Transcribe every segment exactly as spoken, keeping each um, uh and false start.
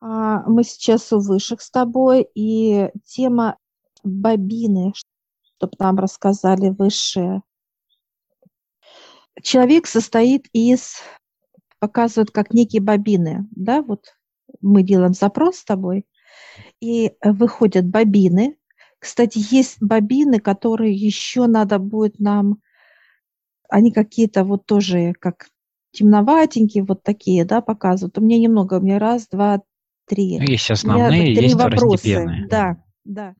Мы сейчас у вышек с тобой, и тема бобины, чтобы нам рассказали высшие. Человек состоит из, показывают как некие бобины, да, вот мы делаем запрос с тобой, и выходят бобины. Кстати, есть бобины, которые еще надо будет нам, они какие-то вот тоже как темноватенькие, вот такие, да, показывают. У меня немного, у меня раз, два, три. Есть основные, есть второстепенные. Да, да.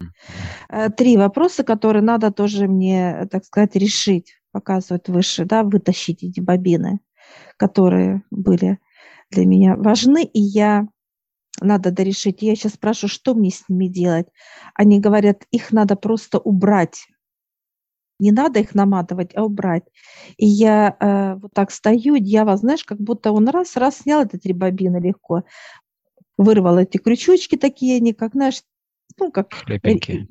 Три вопроса, которые надо тоже мне, так сказать, решить, показывают выше, да, вытащить эти бобины, которые были для меня важны, и я надо дорешить. Я сейчас спрашиваю, что мне с ними делать. Они говорят, их надо просто убрать. Не надо их наматывать, а убрать. И я э, вот так стою, дьявол, знаешь, как будто он раз-раз снял эти три бобины легко, вырвал эти крючочки такие, они как, знаешь, ну, как... Хлюпенькие.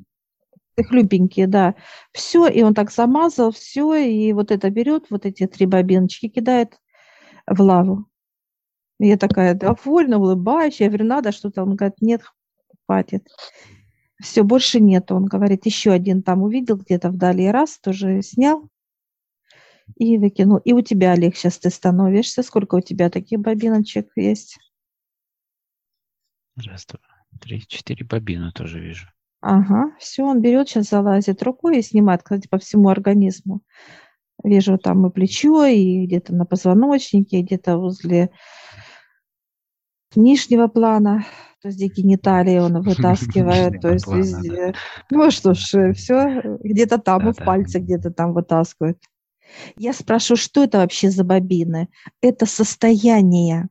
Хлюпенькие, да. Все, и он так замазал, все, и вот это берет, вот эти три бобиночки кидает в лаву. Я такая довольна, улыбаюсь. Я говорю, надо что-то. Он говорит, нет, хватит. Все, больше нет. Он говорит, еще один там увидел где-то вдали. Раз, тоже снял и выкинул. И у тебя, Олег, сейчас ты становишься. Сколько у тебя таких бобиночек есть? Раз, два, три, четыре бобина тоже вижу. Ага, все, он берет, сейчас залазит рукой и снимает, кстати, по всему организму. Вижу там и плечо, и где-то на позвоночнике, и где-то возле нижнего плана, то есть где гениталии он вытаскивает, то есть везде. Ну что ж, все, где-то там, и в пальце где-то там вытаскивает. Я спрашиваю, что это вообще за бобины? Это состояние.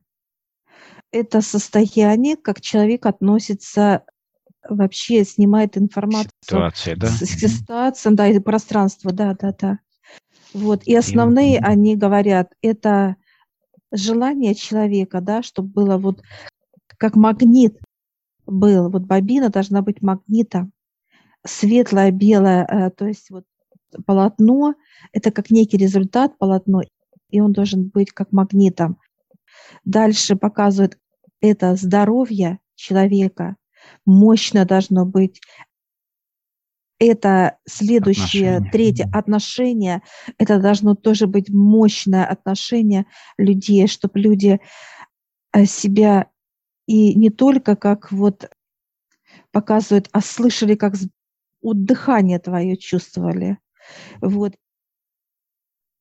Это состояние, как человек относится, вообще снимает информацию. Ситуация, да? Ситуация, да, и пространство, да, да, да. Вот, и основные, они говорят, это желание человека, да, чтобы было вот как магнит был. Вот бобина должна быть магнитом. Светлое, белое, то есть вот полотно, это как некий результат полотно, и он должен быть как магнитом. Дальше показывают это здоровье человека. Мощно должно быть. Это следующее, отношения. Третье, отношение. Это должно тоже быть мощное отношение людей, чтобы люди себя и не только, как вот показывают, а слышали, как от дыхания твое чувствовали. Вот.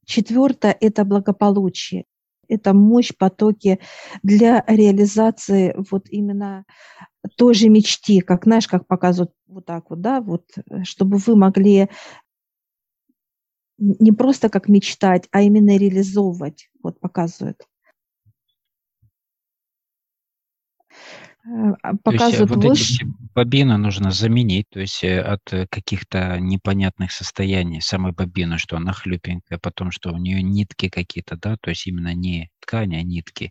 Четвертое – это благополучие. Это мощь, потоки для реализации вот именно той же мечты, как, знаешь, как показывают вот так вот, да, вот, чтобы вы могли не просто как мечтать, а именно реализовывать, вот показывают. Показывают вот выше. Бобины нужно заменить, то есть от каких-то непонятных состояний самой бобины, что она хлюпенькая, потом, что у нее нитки какие-то, да, то есть именно не ткань, а нитки,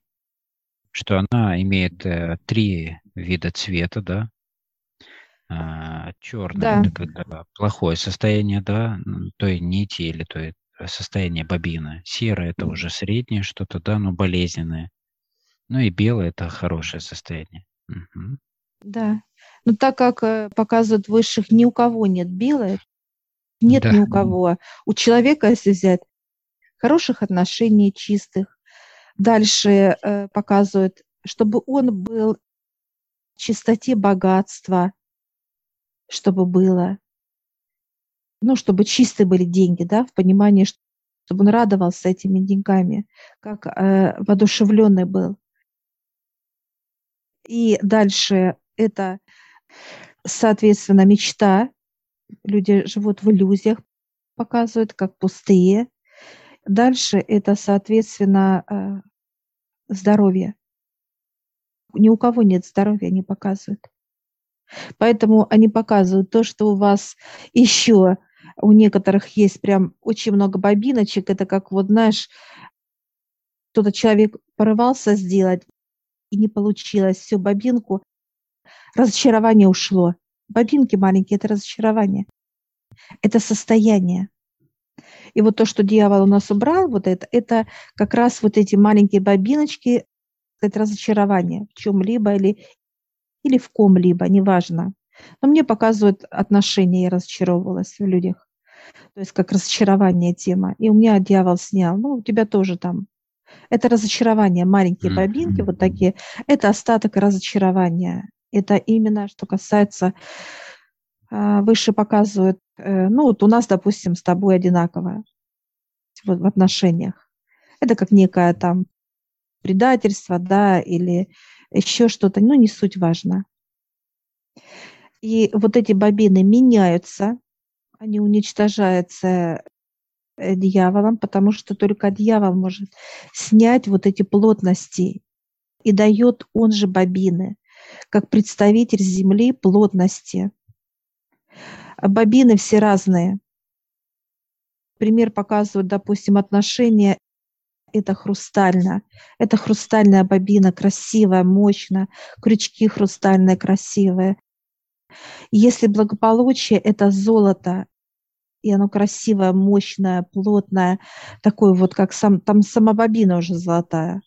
что она имеет три вида цвета, да, а, черный, да. Это когда плохое состояние, да, той нити или той состояние бобины, серое это уже среднее что-то, да, но болезненное, ну и белое это хорошее состояние. Угу. Да. Но так как показывают высших, ни у кого нет белых, нет да. Ни у кого. У человека, если взять, хороших отношений, чистых. Дальше э, показывают, чтобы он был в чистоте богатства, чтобы было. Ну, чтобы чистые были деньги, да, в понимании, чтобы он радовался этими деньгами, как э, воодушевленный был. И дальше это, соответственно, мечта. Люди живут в иллюзиях, показывают, как пустые. Дальше это, соответственно, здоровье. Ни у кого нет здоровья, они показывают. Поэтому они показывают то, что у вас еще у некоторых есть прям очень много бобиночек. Это как, вот знаешь, кто-то человек порывался сделать, и не получилось, всю бобинку, разочарование ушло. Бобинки маленькие – это разочарование, это состояние. И вот то, что дьявол у нас убрал, вот это, это как раз вот эти маленькие бобиночки, это разочарование в чем-либо или или в ком-либо, неважно. Но мне показывают отношения, я разочаровывалась в людях. То есть как разочарование тема. И у меня дьявол снял, ну, у тебя тоже там. Это разочарование, маленькие бобинки, mm-hmm. вот такие. Это остаток разочарования. Это именно, что касается, выше показывают, ну, вот у нас, допустим, с тобой одинаковое вот в отношениях. Это как некое там предательство, да, или еще что-то, ну, не суть важно. И вот эти бобины меняются, они уничтожаются дьяволом, потому что только дьявол может снять вот эти плотности. И дает он же бобины, как представитель земли плотности. Бобины все разные. Пример показывают, допустим, отношения. Это хрустально. Это хрустальная бобина, красивая, мощная. Крючки хрустальные, красивые. Если благополучие — это золото, и оно красивое, мощное, плотное, такое вот, как сам, там сама бобина уже золотая.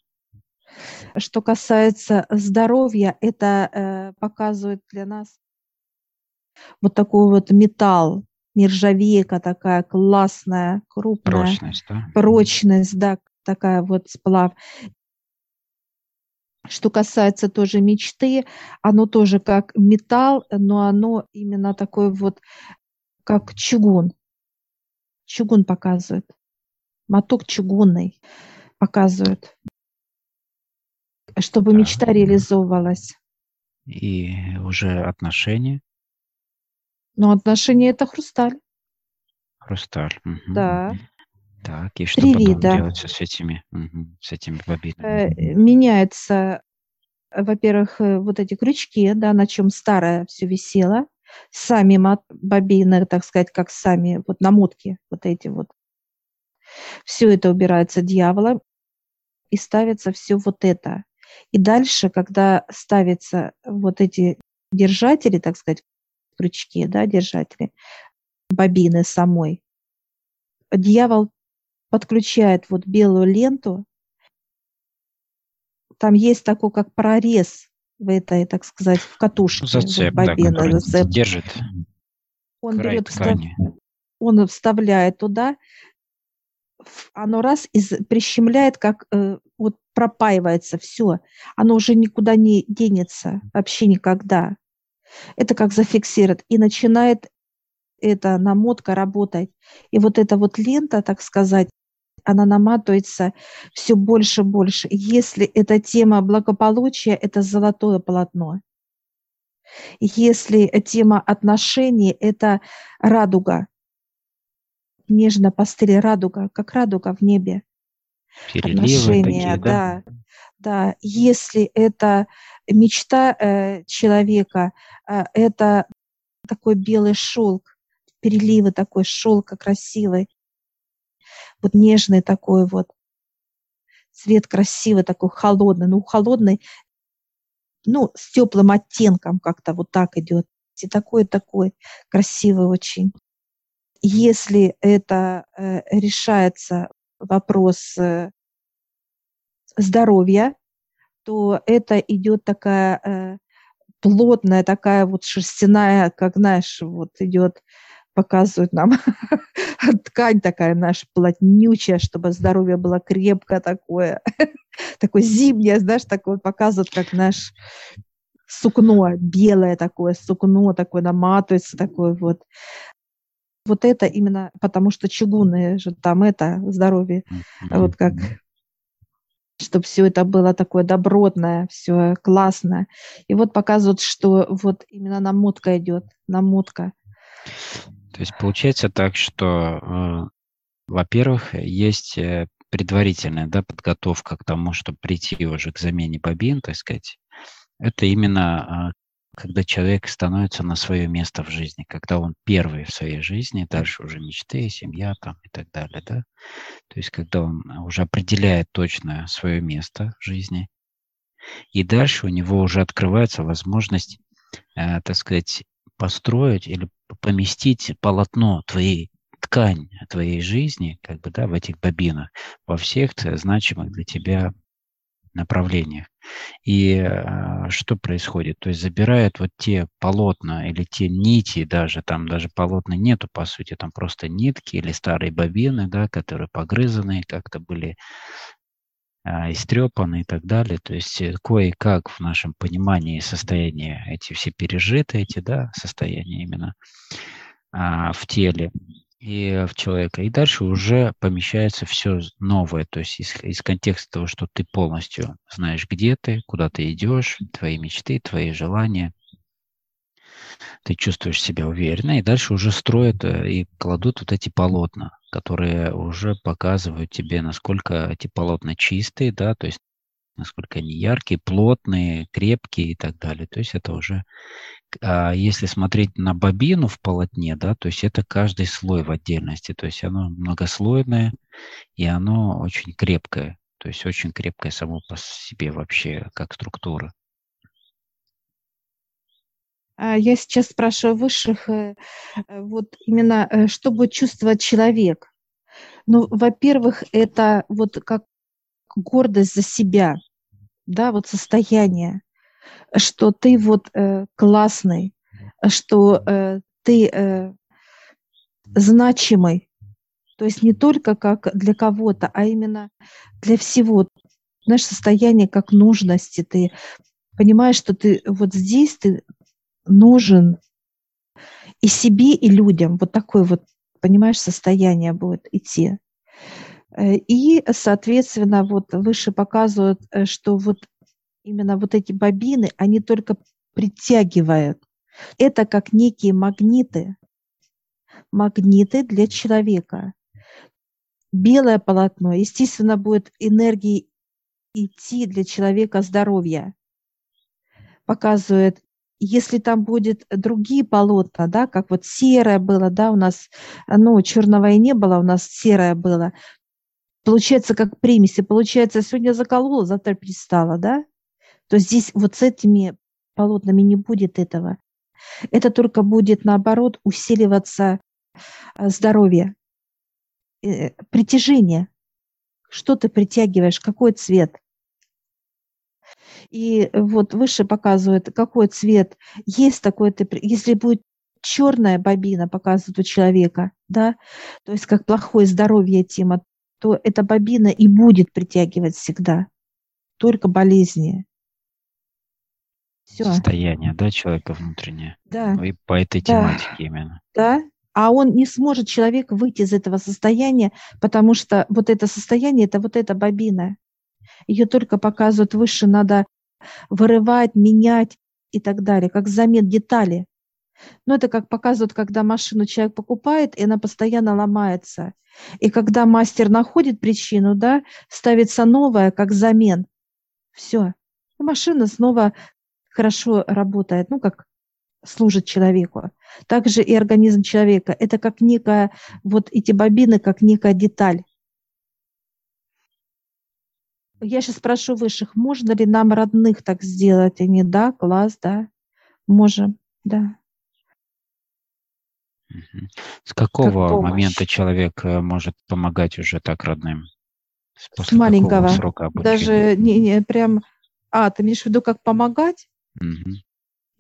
Что касается здоровья, это э, показывает для нас вот такой вот металл, нержавейка такая классная, крупная. Прочность, да? Прочность, да, такая вот сплав. Что касается тоже мечты, оно тоже как металл, но оно именно такой вот, как чугун. Чугун показывает. Моток чугунный показывает. Чтобы да. мечта реализовывалась. И уже отношения? Ну, отношения — это хрусталь. Хрусталь. Угу. Да. Так, и что потом делается с этими, угу, с этими бобинами? Меняется, во-первых, вот эти крючки, да, на чем старое все висело, сами бобины, так сказать, как сами вот намотки вот эти вот. Все это убирается дьяволом и ставится все вот это. И дальше, когда ставятся вот эти держатели, так сказать, крючки, да, держатели, бобины самой, дьявол подключает вот белую ленту. Там есть такой, как прорез в этой, так сказать, в катушке. Зацеп, в бобину, да, зацеп. Держит. Он берет, встав... он вставляет туда, оно раз и прищемляет, как вот пропаивается все. Оно уже никуда не денется вообще никогда. Это как зафиксирует. И начинает эта намотка работать. И вот эта вот лента, так сказать, она наматывается все больше и больше. Если эта тема благополучия, это золотое полотно. Если тема отношений, это радуга. Нежно пастырь радуга, как радуга в небе. Переливы отношения, такие, да? да. Да, если это мечта э, человека, э, это такой белый шелк, переливы такой шелка красивый, вот нежный такой вот, цвет красивый такой, холодный, ну холодный, ну с теплым оттенком как-то вот так идет, и такой-такой красивый очень. Если это э, решается вопрос э, здоровья, то это идет такая э, плотная, такая вот шерстяная, как, знаешь, вот идет, показывают нам ткань такая наша плотнючая, чтобы здоровье было крепко такое, такое зимнее, знаешь, такое показывают, как наш сукно, белое такое сукно, такое наматывается, такое вот. Вот это именно, потому что чугунное же там это здоровье, вот как... чтобы все это было такое добротное, все классное. И вот показывают, что вот именно намотка идет, намотка. То есть получается так, что, во-первых, есть предварительная, да, подготовка к тому, чтобы прийти уже к замене бобин, так сказать. Это именно когда человек становится на свое место в жизни, когда он первый в своей жизни, дальше уже мечты, семья там и так далее, да. То есть когда он уже определяет точно свое место в жизни, и дальше у него уже открывается возможность, э, так сказать, построить или поместить полотно твоей ткань, твоей жизни, как бы, да, в этих бобинах, во всех значимых для тебя направлениях. И э, что происходит? То есть забирают вот те полотна или те нити даже, там даже полотна нету, по сути, там просто нитки или старые бобины, да, которые погрызаны, как-то были э, истрепаны и так далее. То есть кое-как в нашем понимании состояния, эти все пережитые, эти, да, состояния именно э, в теле и в человека. И дальше уже помещается все новое, то есть из, из контекста того, что ты полностью знаешь, где ты, куда ты идешь, твои мечты, твои желания. Ты чувствуешь себя уверенно, и дальше уже строят и кладут вот эти полотна, которые уже показывают тебе, насколько эти полотна чистые, да, то есть насколько они яркие, плотные, крепкие и так далее. То есть это уже, если смотреть на бобину в полотне, да, то есть это каждый слой в отдельности. То есть оно многослойное и оно очень крепкое. То есть очень крепкое само по себе вообще, как структура. Я сейчас спрашиваю высших, вот именно, что будет чувствовать человек. Ну, во-первых, это вот как гордость за себя, да, вот состояние, что ты вот э, классный, что э, ты э, значимый, то есть не только как для кого-то, а именно для всего. Знаешь, состояние как нужности, ты понимаешь, что ты вот здесь, ты нужен и себе, и людям. Вот такое вот, понимаешь, состояние будет идти. И, соответственно, вот выше показывают, что вот именно вот эти бобины, они только притягивают. Это как некие магниты, магниты для человека. Белое полотно, естественно, будет энергии идти для человека здоровья. Показывает, если там будет другие полотна, да, как вот серое было, да, у нас, ну, черного и не было, у нас серое было. Получается, как примеси. Получается, сегодня заколола, завтра перестала, да? То здесь вот с этими полотнами не будет этого. Это только будет, наоборот, усиливаться здоровье, притяжение. Что ты притягиваешь, какой цвет? И вот выше показывает, какой цвет есть, такой ты... Если будет черная бобина, показывает у человека, да? То есть как плохое здоровье тема, то эта бобина и будет притягивать всегда. Только болезни. Все. Состояние, да, человека внутреннее. Да. И по этой тематике, да, именно. Да. А он не сможет, человек, выйти из этого состояния, потому что вот это состояние, это вот эта бобина. Ее только показывают выше, надо вырывать, менять и так далее, как замет детали. Но это как показывают, когда машину человек покупает, и она постоянно ломается. И когда мастер находит причину, да, ставится новая, как замен. Все. И машина снова хорошо работает, ну, как служит человеку. Также и организм человека. Это как некая, вот эти бобины, как некая деталь. Я сейчас прошу высших, можно ли нам родных так сделать? Они, да, класс, да, можем, да. С какого как момента человек может помогать уже так родным? После с маленького. Срока обучения? Даже не, не прям... А, ты имеешь в виду, как помогать? Угу.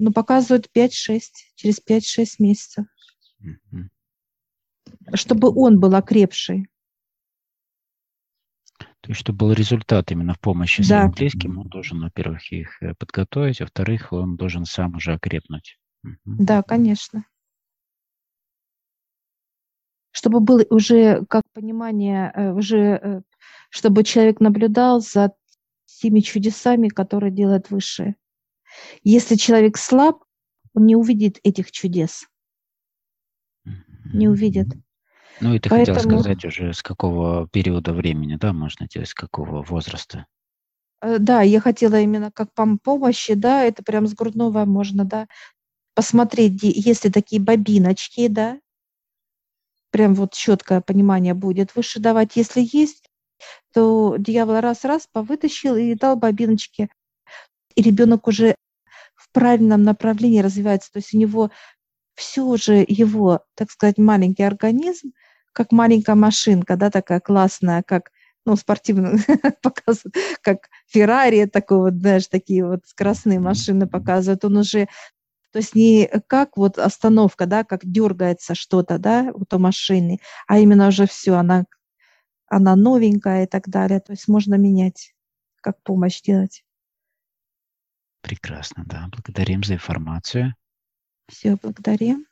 Ну, показывают пять-шесть, через пять-шесть месяцев. Угу. Чтобы он был окрепший. То есть, чтобы был результат именно в помощи, да, своим близким, он должен, во-первых, их подготовить, во-вторых, он должен сам уже окрепнуть. Угу. Да, конечно. Чтобы было уже, как понимание, уже, чтобы человек наблюдал за теми чудесами, которые делает Высшее. Если человек слаб, он не увидит этих чудес. Не увидит. Ну, и ты Поэтому... хотел сказать уже, с какого периода времени, да, можно делать, с какого возраста. Да, я хотела именно как помощи, да, это прям с грудного можно, да, посмотреть, есть ли такие бобиночки, да, прям вот четкое понимание будет выше давать. Если есть, то дьявол раз-раз повытащил и дал бобиночки. И ребенок уже в правильном направлении развивается. То есть у него все же его, так сказать, маленький организм, как маленькая машинка, да, такая классная, как ну, спортивно показывают, как Феррари, такой вот, знаешь, такие вот скоростные машины показывают, он уже, то есть не как вот остановка, да, как дергается что-то, да, вот у машины, а именно уже все, она, она новенькая и так далее, то есть можно менять, как помощь делать. Прекрасно, да, благодарим за информацию. Все, благодарим.